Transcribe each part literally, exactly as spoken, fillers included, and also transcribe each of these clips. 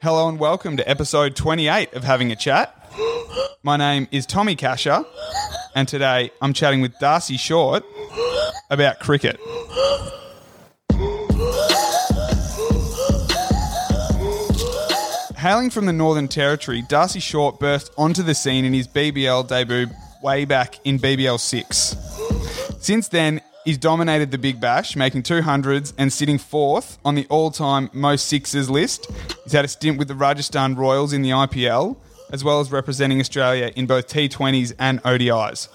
Hello and welcome to episode twenty-eight of Having a Chat. My name is Tommy Kasher, and today I'm chatting with Darcy Short about cricket. Hailing from the Northern Territory, Darcy Short burst onto the scene in his B B L debut way back in B B L six. Since then, he's dominated the Big Bash, making two hundreds and sitting fourth on the all-time most sixes list. He's had a stint with the Rajasthan Royals in the I P L, as well as representing Australia in both T twenties and O D Is.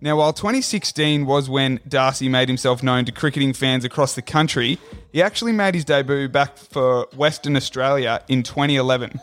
Now, while twenty sixteen was when Darcy made himself known to cricketing fans across the country, he actually made his debut back for Western Australia in twenty eleven.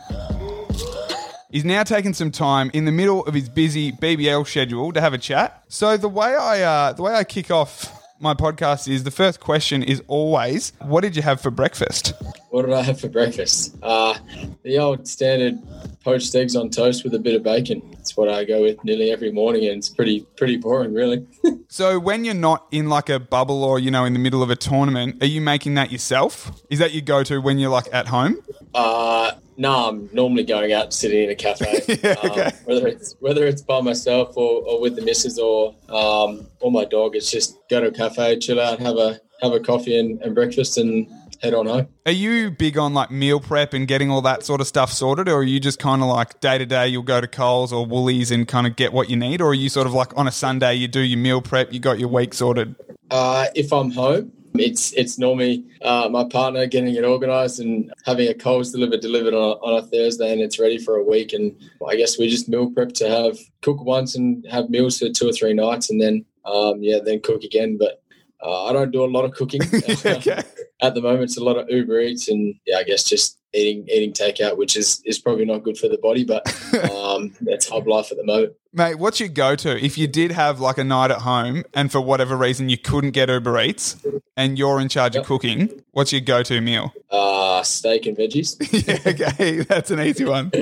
He's now taken some time in the middle of his busy B B L schedule to have a chat. So the way I uh, the way I kick off my podcast is the first question is always, what did you have for breakfast? What did I have for breakfast? Uh, the old standard poached eggs on toast with a bit of bacon. It's what I go with nearly every morning, and it's pretty pretty boring, really. So when you're not in like a bubble or, you know, in the middle of a tournament, are you making that yourself? Is that your go-to when you're like at home? Uh, no, nah, I'm normally going out and sitting in a cafe, yeah, okay. um, whether it's whether it's by myself or, or with the missus or um, or my dog. It's just go to a cafe, chill out, have a have a coffee and, and breakfast and head on home. Are you big on like meal prep and getting all that sort of stuff sorted, or are you just kind of like day to day you'll go to Coles or Woolies and kind of get what you need, or are you sort of like on a Sunday you do your meal prep, you got your week sorted? Uh, if I'm home, it's it's normally uh, my partner getting it organised and having a Coles delivered delivered on a, on a Thursday, and it's ready for a week. And I guess we just meal prep to have cook once and have meals for two or three nights, and then um, yeah, then cook again. But Uh, I don't do a lot of cooking. Okay. At the moment, it's a lot of Uber Eats and, yeah, I guess just eating eating takeout, which is, is probably not good for the body, but um, that's hub life at the moment. Mate, what's your go-to? If you did have like a night at home and for whatever reason you couldn't get Uber Eats and you're in charge yep. of cooking, what's your go-to meal? Uh, steak and veggies. Yeah, okay, that's an easy one.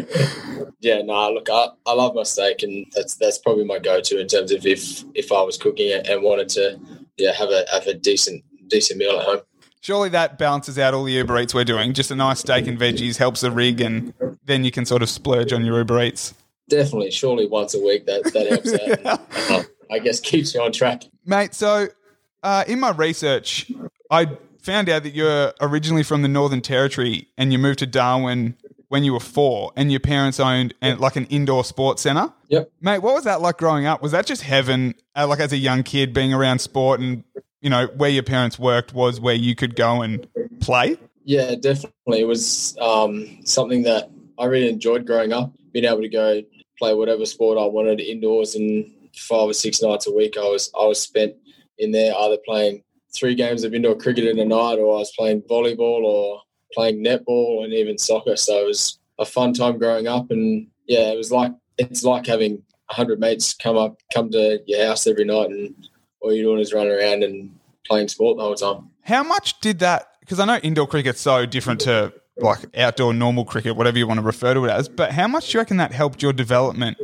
Yeah, no, nah, look, I, I love my steak, and that's that's probably my go-to in terms of if, if I was cooking it and wanted to Yeah, have a have a decent decent meal at home. Surely that balances out all the Uber Eats we're doing. Just a nice steak and veggies helps the rig, and then you can sort of splurge on your Uber Eats. Definitely, surely once a week that, that helps out. Yeah. And, I guess keeps you on track, mate. So, uh, in my research, I found out that you're originally from the Northern Territory, and you moved to Darwin when you were four, and your parents owned an, like an indoor sports centre. Yep. Mate, what was that like growing up? Was that just heaven, like as a young kid, being around sport and, you know, where your parents worked was where you could go and play? Yeah, definitely. It was um, something that I really enjoyed growing up, being able to go play whatever sport I wanted indoors, and five or six nights a week I was I was spent in there either playing three games of indoor cricket in a night, or I was playing volleyball or playing netball and even soccer. So it was a fun time growing up, and yeah, it was like it's like having a hundred mates come up come to your house every night, and all you're doing is running around and playing sport the whole time. How much did that, because I know indoor cricket's so different to like outdoor normal cricket, whatever you want to refer to it as, but how much do you reckon that helped your development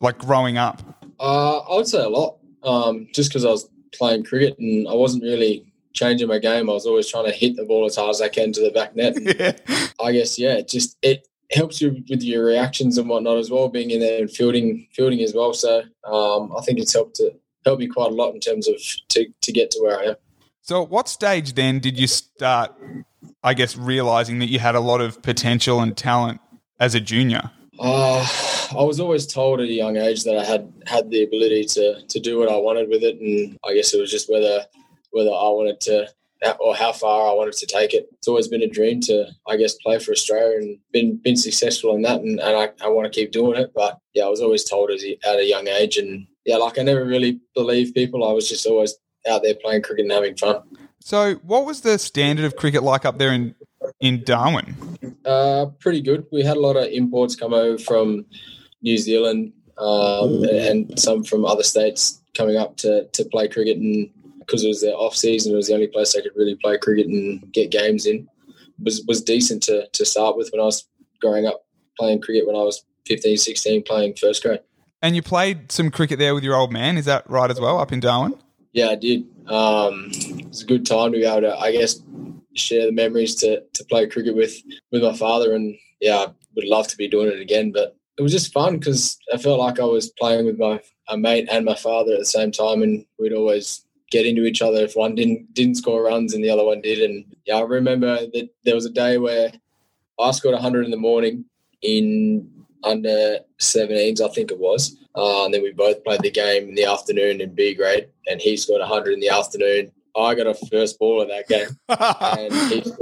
like growing up? Uh, I would say a lot, um, just because I was playing cricket and I wasn't really changing my game. I was always trying to hit the ball as hard as I can to the back net. Yeah. I guess, yeah, it just it helps you with your reactions and whatnot as well, being in there and fielding, fielding as well. So um, I think it's helped to help me quite a lot in terms of to, to get to where I am. So at what stage then did you start, I guess, realising that you had a lot of potential and talent as a junior? Uh, I was always told at a young age that I had had the ability to to do what I wanted with it, and I guess it was just whether whether I wanted to or how far I wanted to take it. It's always been a dream to, I guess, play for Australia, and been been successful in that, and, and I, I want to keep doing it. But, yeah, I was always told at a young age, and, yeah, like I never really believed people. I was just always out there playing cricket and having fun. So what was the standard of cricket like up there in, in Darwin? Uh, pretty good. We had a lot of imports come over from New Zealand um, and some from other states coming up to, to play cricket, and because it was their off-season, it was the only place I could really play cricket and get games in. It was, was decent to, to start with when I was growing up playing cricket when I was fifteen, sixteen, playing first grade. And you played some cricket there with your old man, is that right as well, up in Darwin? Yeah, I did. Um, it was a good time to be able to, I guess, share the memories to to play cricket with with my father. And yeah, I would love to be doing it again. But it was just fun because I felt like I was playing with my a mate and my father at the same time, and we'd always get into each other if one didn't didn't score runs and the other one did. And yeah, I remember that there was a day where I scored a hundred in the morning in under seventeens, I think it was. Uh, and then we both played the game in the afternoon in B grade, and he scored a hundred in the afternoon. I got a first ball in that game, and he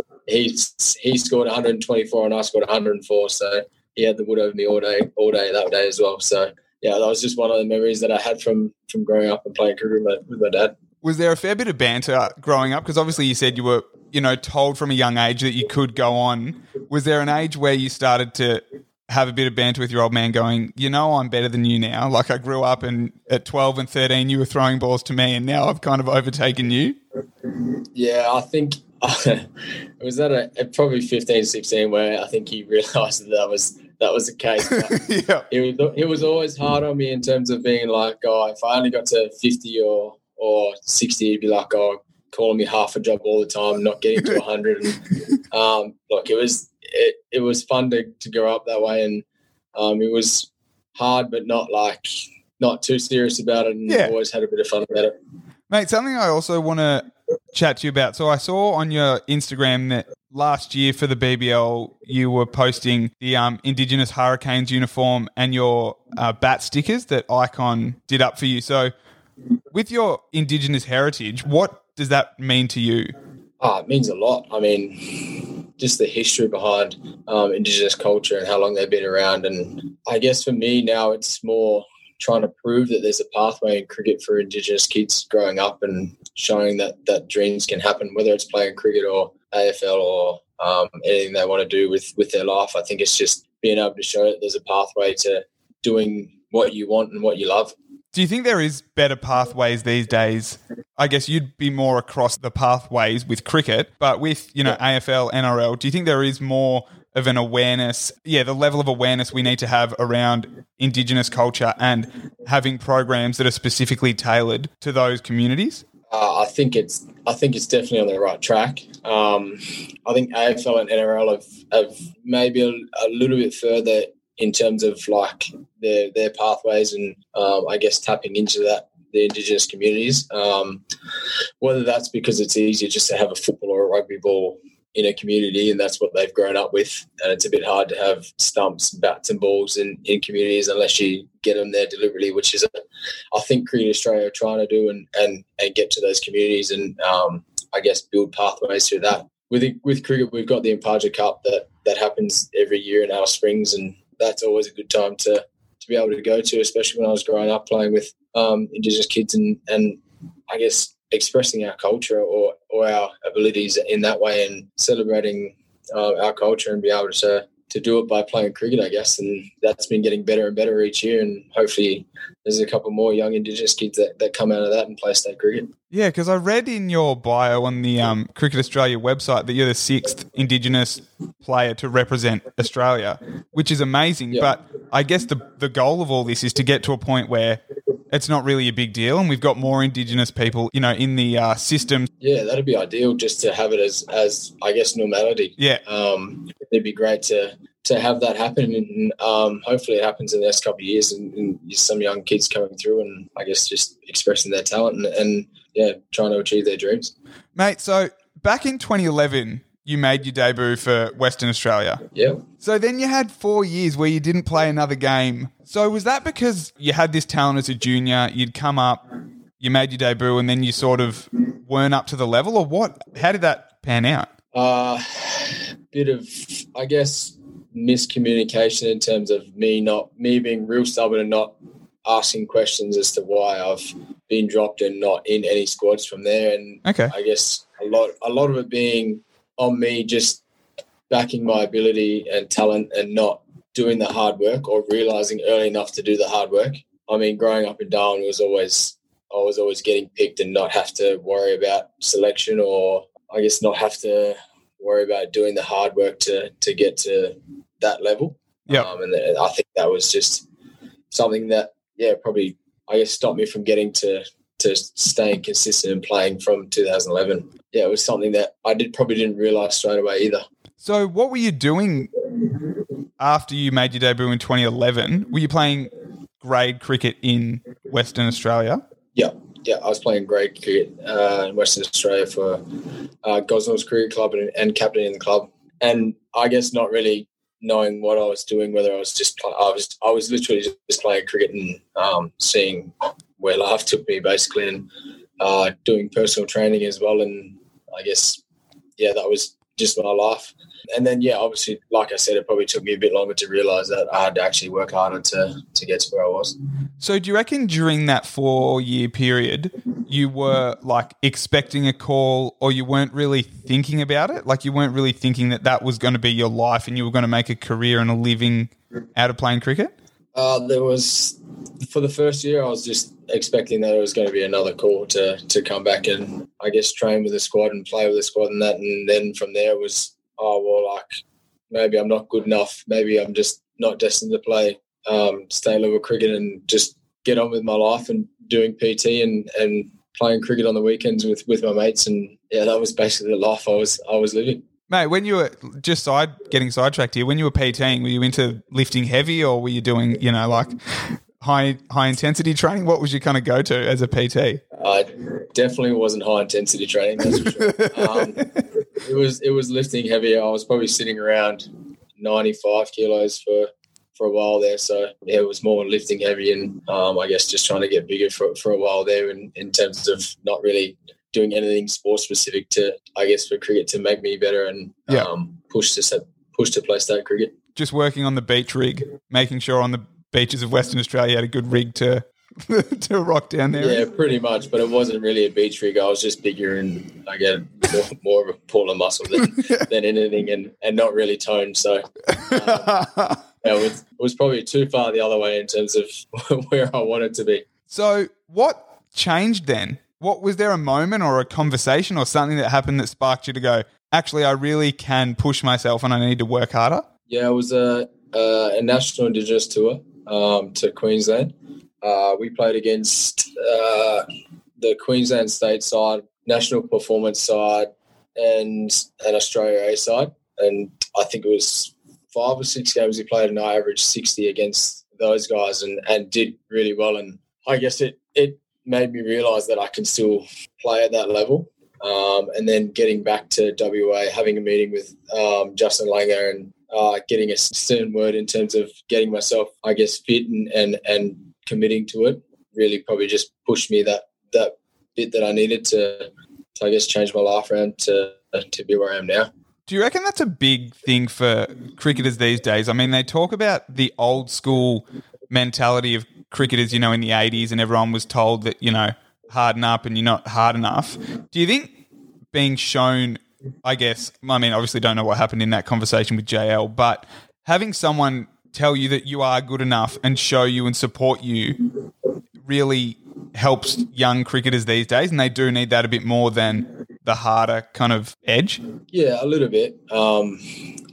he, he scored one hundred twenty-four and I scored one hundred four. So he had the wood over me all day, all day that day as well. So yeah, that was just one of the memories that I had from from growing up and playing cricket with, with my dad. Was there a fair bit of banter growing up? Because obviously you said you were, you know, told from a young age that you could go on. Was there an age where you started to have a bit of banter with your old man going, you know, I'm better than you now. Like, I grew up, and at twelve and thirteen, you were throwing balls to me, and now I've kind of overtaken you? Yeah, I think it was that a, at probably fifteen, sixteen where I think he realised that that was that was the case. Yeah. It was, it was always hard on me in terms of being like, oh, if I only got to fifty or, or sixty, he'd be like, oh, calling me half a job all the time, not getting to a hundred. And, um, like, it was... It, it was fun to, to grow up that way, and um, it was hard but not like not too serious about it, and yeah. Always had a bit of fun about it. Mate, something I also want to chat to you about. So I saw on your Instagram that last year for the B B L you were posting the um, Indigenous Hurricanes uniform and your uh, bat stickers that Icon did up for you. So with your Indigenous heritage, what does that mean to you? Oh, it means a lot. I mean... just the history behind um, Indigenous culture and how long they've been around. And I guess for me now it's more trying to prove that there's a pathway in cricket for Indigenous kids growing up, and showing that, that dreams can happen, whether it's playing cricket or A F L or um, anything they want to do with, with their life. I think it's just being able to show that there's a pathway to doing what you want and what you love. Do you think there is better pathways these days? I guess you'd be more across the pathways with cricket, but with, you know, yeah. A F L, N R L, do you think there is more of an awareness, yeah, the level of awareness we need to have around Indigenous culture and having programs that are specifically tailored to those communities? Uh, I think it's I think it's definitely on the right track. Um, I think A F L and N R L have, have maybe a, a little bit further in terms of like their their pathways and um, I guess tapping into that, the Indigenous communities, um, whether that's because it's easier just to have a football or a rugby ball in a community and that's what they've grown up with, and it's a bit hard to have stumps, bats and balls in, in communities unless you get them there deliberately, which is I think Cricket Australia are trying to do and, and, and get to those communities and um, I guess build pathways through that. With with cricket, we've got the Impaja Cup that, that happens every year in Alice Springs, and that's always a good time to, to be able to go to, especially when I was growing up playing with um, Indigenous kids and, and I guess expressing our culture or, or our abilities in that way and celebrating uh, our culture and be able to to do it by playing cricket, I guess. And that's been getting better and better each year, and hopefully there's a couple more young Indigenous kids that, that come out of that and play state cricket. Yeah, because I read in your bio on the um, Cricket Australia website that you're the sixth Indigenous player to represent Australia, which is amazing. Yeah. But I guess the, the goal of all this is to get to a point where it's not really a big deal and we've got more Indigenous people, you know, in the uh, system. Yeah, that'd be ideal just to have it as, as I guess, normality. Yeah. Um, it'd be great to to have that happen, and um, hopefully it happens in the next couple of years, and, and some young kids coming through and I guess just expressing their talent and, and, yeah, trying to achieve their dreams. Mate, so back in twenty eleven, you made your debut for Western Australia. Yeah. So then you had four years where you didn't play another game. So was that because you had this talent as a junior, you'd come up, you made your debut, and then you sort of weren't up to the level, or what? How did that pan out? Uh, bit of, I guess, miscommunication in terms of me not me being real stubborn and not asking questions as to why I've been dropped and not in any squads from there. And okay. I guess a lot a lot of it being on me just backing my ability and talent and not doing the hard work or realising early enough to do the hard work. I mean, growing up in Darwin was always I was always getting picked and not have to worry about selection, or I guess not have to worry about doing the hard work to, to get to that level. Yeah. Um, and th- I think that was just something that, yeah, probably, I guess, stopped me from getting to to staying consistent and playing from two thousand eleven. Yeah, it was something that I did probably didn't realise straight away either. So what were you doing after you made your debut in twenty eleven? Were you playing grade cricket in Western Australia? Yeah, yeah, I was playing grade cricket uh, in Western Australia for uh, Gosnells Cricket Club and, and captain in the club. And I guess not really knowing what I was doing, whether I was just play, I was I was literally just playing cricket and um, seeing where life took me, basically, and uh, doing personal training as well. And I guess, yeah, that was just my life. And then, yeah, obviously, like I said, it probably took me a bit longer to realise that I had to actually work harder to, to get to where I was. So do you reckon during that four-year period you were, like, expecting a call, or you weren't really thinking about it? Like, you weren't really thinking that that was going to be your life and you were going to make a career and a living out of playing cricket? Uh, there was – for the first year, I was just expecting that it was going to be another call to, to come back and, I guess, train with the squad and play with the squad and that. And then from there it was – oh, well, like, maybe I'm not good enough. Maybe I'm just not destined to play um, state-level cricket and just get on with my life and doing P T and, and playing cricket on the weekends with, with my mates. And, yeah, that was basically the life I was I was living. Mate, when you were just side getting sidetracked here, when you were PTing, were you into lifting heavy or were you doing, you know, like high high-intensity training? What was your kind of go-to as a P T? I definitely wasn't high-intensity training, that's for sure. Um, It was it was lifting heavy. I was probably sitting around ninety-five kilos for, for a while there. So, yeah, it was more lifting heavy and um, I guess just trying to get bigger for, for a while there in, in terms of not really doing anything sport-specific to, I guess, for cricket to make me better and yeah. um, push to set, push to play state cricket. Just working on the beach rig, making sure on the beaches of Western Australia you had a good rig to to rock down there. Yeah, pretty much, but it wasn't really a beach rig. I was just bigger and I get more, more of a pull of muscle than, than anything and, and not really toned. So um, yeah, it, was, it was probably too far the other way in terms of where I wanted to be. So what changed then? What was there a moment or a conversation or something that happened that sparked you to go, actually, I really can push myself and I need to work harder? Yeah, it was a, a, a national Indigenous tour um, to Queensland. Uh, we played against uh, the Queensland state side, national performance side, and an Australia A side. And I think it was five or six games we played, and I averaged sixty against those guys and, and did really well. And I guess it, it made me realise that I can still play at that level. Um, and then getting back to W A, having a meeting with um, Justin Langer and uh, getting a stern word in terms of getting myself, I guess, fit and and, and committing to it really probably just pushed me that that bit that I needed to, to I guess, change my life around to to be where I am now. Do you reckon that's a big thing for cricketers these days? I mean, they talk about the old school mentality of cricketers, you know, in the eighties, and everyone was told that, you know, harden up and you're not hard enough. Do you think being shown, I guess, I mean, obviously don't know what happened in that conversation with J L, but having someone tell you that you are good enough and show you and support you really helps young cricketers these days, and they do need that a bit more than the harder kind of edge? Yeah, a little bit. Um,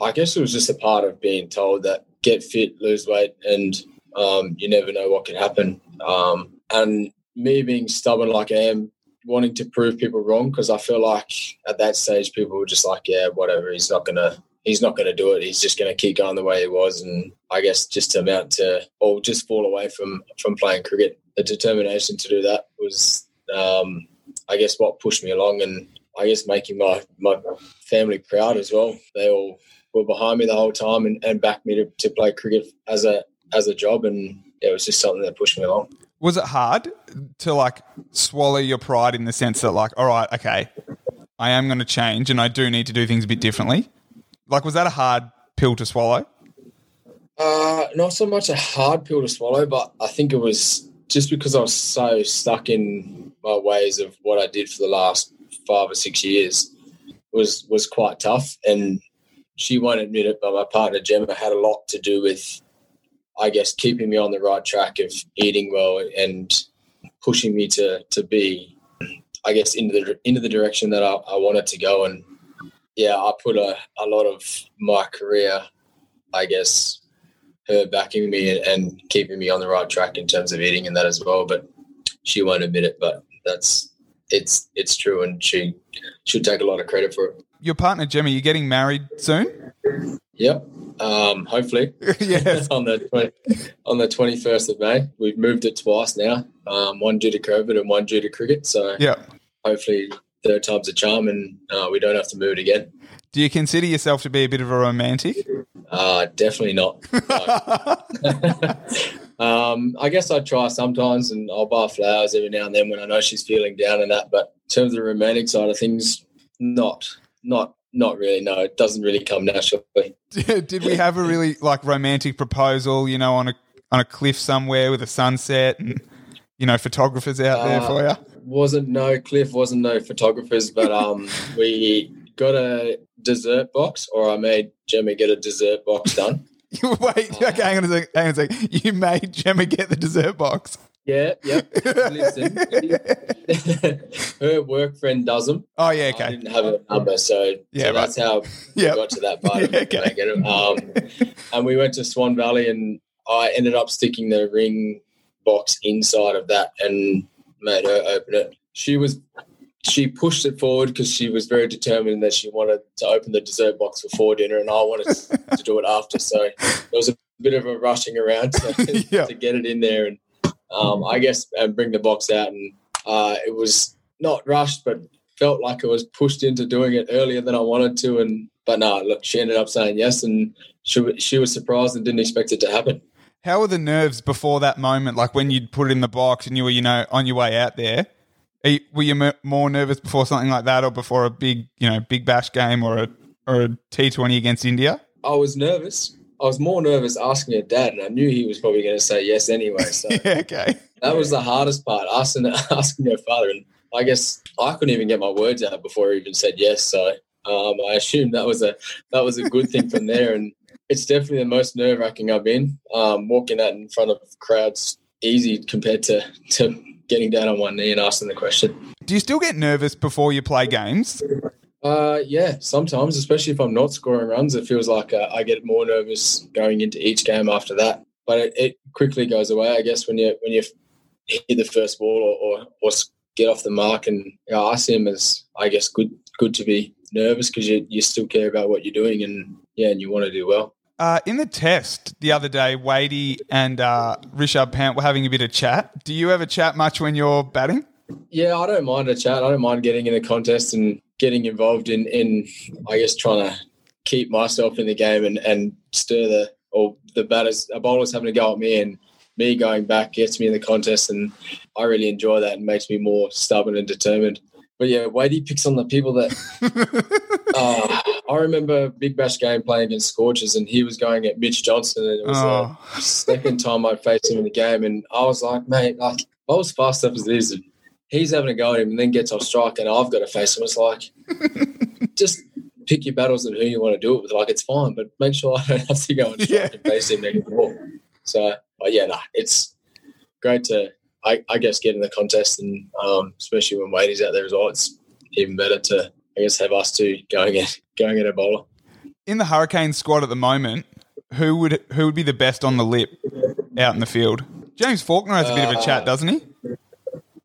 I guess it was just a part of being told that get fit, lose weight, and um, you never know what can happen. Um, and me being stubborn like I am, wanting to prove people wrong, because I feel like at that stage people were just like, yeah, whatever, he's not going to He's not going to do it. He's just going to keep going the way he was, and I guess just to amount to or just fall away from, from playing cricket. The determination to do that was, um, I guess, what pushed me along, and I guess making my, my family proud as well. They all were behind me the whole time and, and backed me to, to play cricket as a as a job, and it was just something that pushed me along. Was it hard to, like, swallow your pride in the sense that, like, all right, okay, I am going to change and I do need to do things a bit differently? Like, was that a hard pill to swallow? Uh, not so much a hard pill to swallow, but I think it was just because I was so stuck in my ways of what I did for the last five or six years was was quite tough. And she won't admit it, but my partner Gemma had a lot to do with, I guess, keeping me on the right track of eating well and pushing me to, to be, I guess, into the, into the direction that I, I wanted to go. And yeah, I put a, a lot of my career, I guess, her backing me and, and keeping me on the right track in terms of eating and that as well. But she won't admit it, but that's it's it's true, and she should take a lot of credit for it. Your partner, Gemma, you're getting married soon? Yep, um, hopefully. Yes. on the twenty, on the twenty-first of May. We've moved it twice now, um, one due to COVID and one due to cricket. So yeah, hopefully third time's a charm, and uh, we don't have to move it again. Do you consider yourself to be a bit of a romantic? Uh, definitely not. No. um, I guess I try sometimes, and I'll buy flowers every now and then when I know she's feeling down and that. But in terms of the romantic side of things, not, not, not really. No, it doesn't really come naturally. Did we have a really like romantic proposal? You know, on a on a cliff somewhere with a sunset, and you know, photographers out uh, there for you. Wasn't no cliff. Wasn't no photographers. But um, we. Got a dessert box, or I made Gemma get a dessert box done. Wait, uh, okay, hang on a second. Hang on a second. You made Gemma get the dessert box. Yeah, yeah. Listen, her work friend does them. Oh yeah, okay. I didn't have a number, so, yeah, so that's right. how yep. we got to that part. Yeah, okay. I get it. Um, and we went to Swan Valley, and I ended up sticking the ring box inside of that and made her open it. She was. She pushed it forward because she was very determined that she wanted to open the dessert box before dinner, and I wanted to do it after. So there was a bit of a rushing around to, yeah. to get it in there, and um, I guess and bring the box out. And uh, it was not rushed, but felt like it was pushed into doing it earlier than I wanted to. And but no, look, she ended up saying yes, and she she was surprised and didn't expect it to happen. How were the nerves before that moment? Like when you'd put it in the box and you were, you know, on your way out there. You, were you more nervous before something like that, or before a big, you know, big bash game, or a or a T twenty against India? I was nervous. I was more nervous asking her dad, and I knew he was probably going to say yes anyway. So yeah, okay. That was the hardest part, asking asking her father. And I guess I couldn't even get my words out before he even said yes. So um, I assume that was a that was a good thing from there. And it's definitely the most nerve wracking I've been. Um, walking out in front of crowds easy compared to to. Getting down on one knee and asking the question. Do you still get nervous before you play games? Uh, yeah, sometimes, especially if I'm not scoring runs. It feels like uh, I get more nervous going into each game after that. But it, it quickly goes away, I guess, when you when you hit the first ball or, or, or get off the mark. And you know, I see them as, I guess, good good to be nervous because you, you still care about what you're doing, and yeah, and you want to do well. Uh, in the test the other day, Wadey and uh, Rishabh Pant were having a bit of chat. Do you ever chat much when you're batting? Yeah, I don't mind a chat. I don't mind getting in a contest and getting involved in, in I guess, trying to keep myself in the game and, and stir the or the batters, a bowler's having a go at me, and me going back gets me in the contest, and I really enjoy that and makes me more stubborn and determined. But yeah, Wadey picks on the people that uh, I remember Big Bash game playing against Scorchers, and he was going at Mitch Johnson, and it was oh. the second time I faced him in the game, and I was like, mate, like if I was fast enough as it is, and he's having a go at him and then gets off strike and I've got to face him. It's like just pick your battles and who you want to do it with. Like it's fine, but make sure I don't have to go and strike yeah. and face him next ball. So but yeah, no, nah, it's great to I, I guess get in the contest, and um, especially when Wadey's out there as well, it's even better to, I guess, have us two going at going at a bowler. In the Hurricanes squad at the moment, who would who would be the best on the lip out in the field? James Faulkner has a bit uh, of a chat, doesn't he?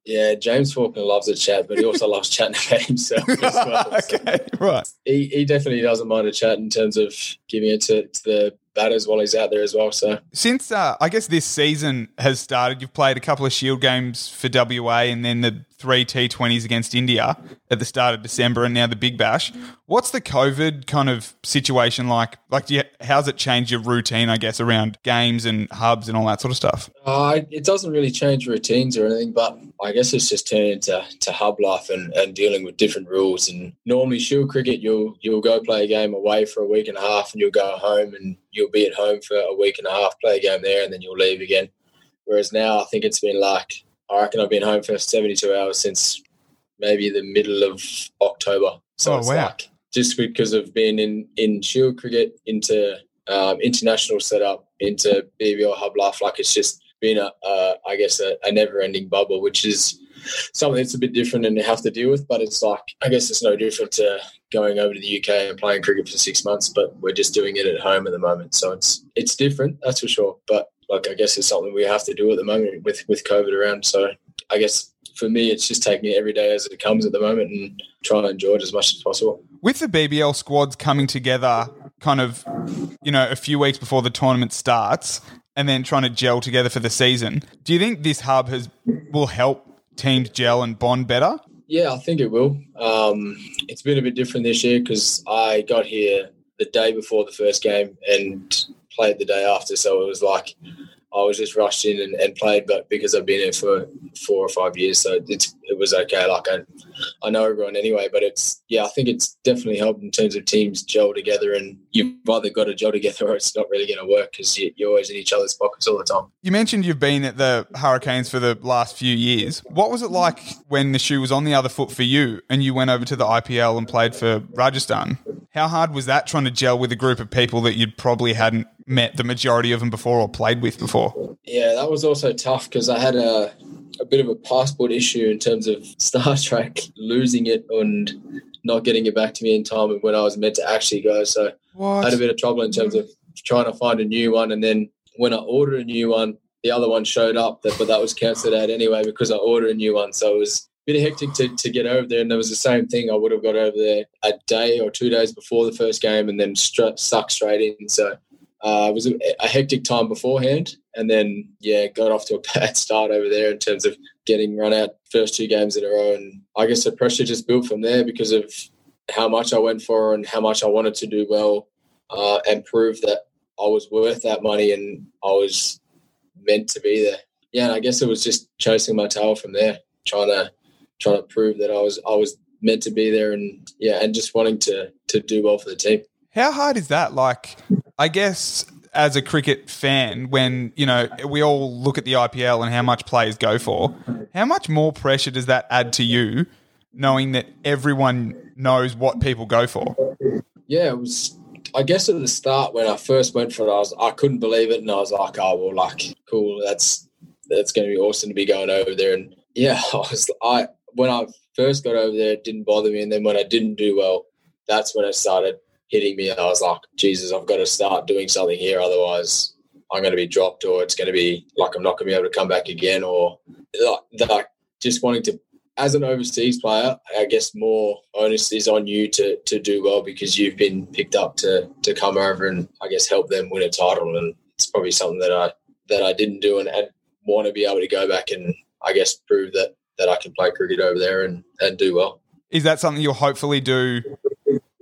Yeah, James Faulkner loves a chat, but he also loves chatting about himself as well. Okay, so right. He, he definitely doesn't mind a chat in terms of giving it to, to the batters while he's out there as well. So since uh, I guess this season has started, you've played a couple of Shield games for W A, and then the three T twenties against India at the start of December, and now the Big Bash. What's the COVID kind of situation like? Like, do you, how's it changed your routine, I guess, around games and hubs and all that sort of stuff? Uh, it doesn't really change routines or anything, but I guess it's just turned into to hub life and, and dealing with different rules. And normally Shield cricket, you'll you'll go play a game away for a week and a half, and you'll go home and you'll be at home for a week and a half, play a game there, and then you'll leave again. Whereas now I think it's been like, I reckon I've been home for seventy-two hours since maybe the middle of October. So oh, it's wow. like just because of being in, in Shield cricket, into um, international setup, into B B L hub life, like it's just been, a, uh, I guess, a, a never-ending bubble, which is something that's a bit different and you have to deal with. But it's like, I guess it's no different to going over to the U K and playing cricket for six months, but we're just doing it at home at the moment. So it's it's different, that's for sure. But like I guess it's something we have to do at the moment with, with COVID around. So I guess for me, it's just taking it every day as it comes at the moment and trying to enjoy it as much as possible. With the B B L squads coming together kind of, you know, a few weeks before the tournament starts and then trying to gel together for the season, do you think this hub has will help teams gel and bond better? Yeah, I think it will. Um, it's been a bit different this year because I got here the day before the first game and played the day after, so it was like I was just rushed in and, and played, but because I've been here for four or five years, so it's, it was okay. Like I, I know everyone anyway, but it's, yeah, I think it's definitely helped in terms of teams gel together, and you've either got to gel together or it's not really going to work because you, you're always in each other's pockets all the time. You mentioned you've been at the Hurricanes for the last few years. What was it like when the shoe was on the other foot for you and you went over to the I P L and played for Rajasthan? How hard was that trying to gel with a group of people that you'd probably hadn't met the majority of them before or played with before? Yeah, that was also tough because I had a, a bit of a passport issue in terms of Star Trek, losing it and not getting it back to me in time when I was meant to actually go. So what? I had a bit of trouble in terms of trying to find a new one. And then when I ordered a new one, the other one showed up, but that was cancelled out anyway because I ordered a new one. So it was bit of hectic to, to get over there, and there was the same thing. I would have got over there a day or two days before the first game and then st- sucked straight in. So uh, it was a, a hectic time beforehand, and then, yeah, got off to a bad start over there in terms of getting run out first two games in a row. And I guess the pressure just built from there because of how much I went for and how much I wanted to do well uh, and prove that I was worth that money and I was meant to be there. Yeah, and I guess it was just chasing my tail from there, trying to trying to prove that I was I was meant to be there, and yeah, and just wanting to to do well for the team. How hard is that? Like, I guess as a cricket fan, when, you know, we all look at the I P L and how much players go for, how much more pressure does that add to you knowing that everyone knows what people go for? Yeah, it was, I guess at the start when I first went for it, I was I couldn't believe it, and I was like, oh well, like, cool, that's that's gonna be awesome to be going over there. And yeah, I was I when I first got over there, it didn't bother me. And then when I didn't do well, that's when it started hitting me. And I was like, Jesus, I've got to start doing something here. Otherwise, I'm going to be dropped, or it's going to be like I'm not going to be able to come back again. Or like, like just wanting to, as an overseas player, I guess more onus is on you to to do well because you've been picked up to to come over and, I guess, help them win a title. And it's probably something that I, that I didn't do and, and want to be able to go back and, I guess, prove that that I can play cricket over there and, and do well. Is that something you'll hopefully do,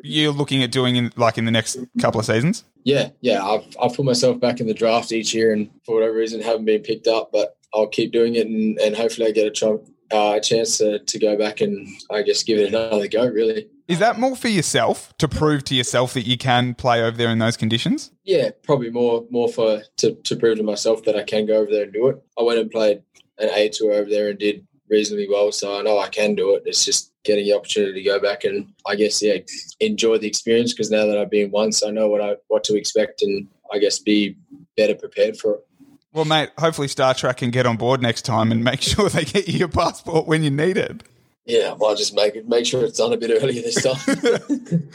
you're looking at doing in, like, in the next couple of seasons? Yeah, yeah. I've, I've put myself back in the draft each year and for whatever reason haven't been picked up, but I'll keep doing it and, and hopefully I get a, tr- uh, a chance to, to go back and, I guess, give it another go, really. Is that more for yourself, to prove to yourself that you can play over there in those conditions? Yeah, probably more more for to, to prove to myself that I can go over there and do it. I went and played an A tour over there and did reasonably well, so I know I can do it. It's just getting the opportunity to go back and, I guess, yeah, enjoy the experience, because now that I've been once, I know what I what to expect and, I guess, be better prepared for it. Well, mate, hopefully Star Trek can get on board next time and make sure they get you your passport when you need it. Yeah, well, I'll just make it, make sure it's done a bit earlier this time.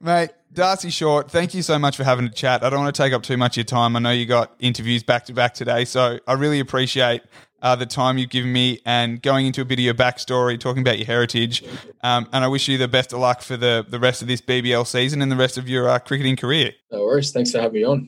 Mate, Darcy Short, thank you so much for having a chat. I don't want to take up too much of your time. I know you got interviews back-to-back today, so I really appreciate uh, the time you've given me and going into a bit of your backstory, talking about your heritage. Um, and I wish you the best of luck for the, the rest of this B B L season and the rest of your uh, cricketing career. No worries. Thanks for having me on.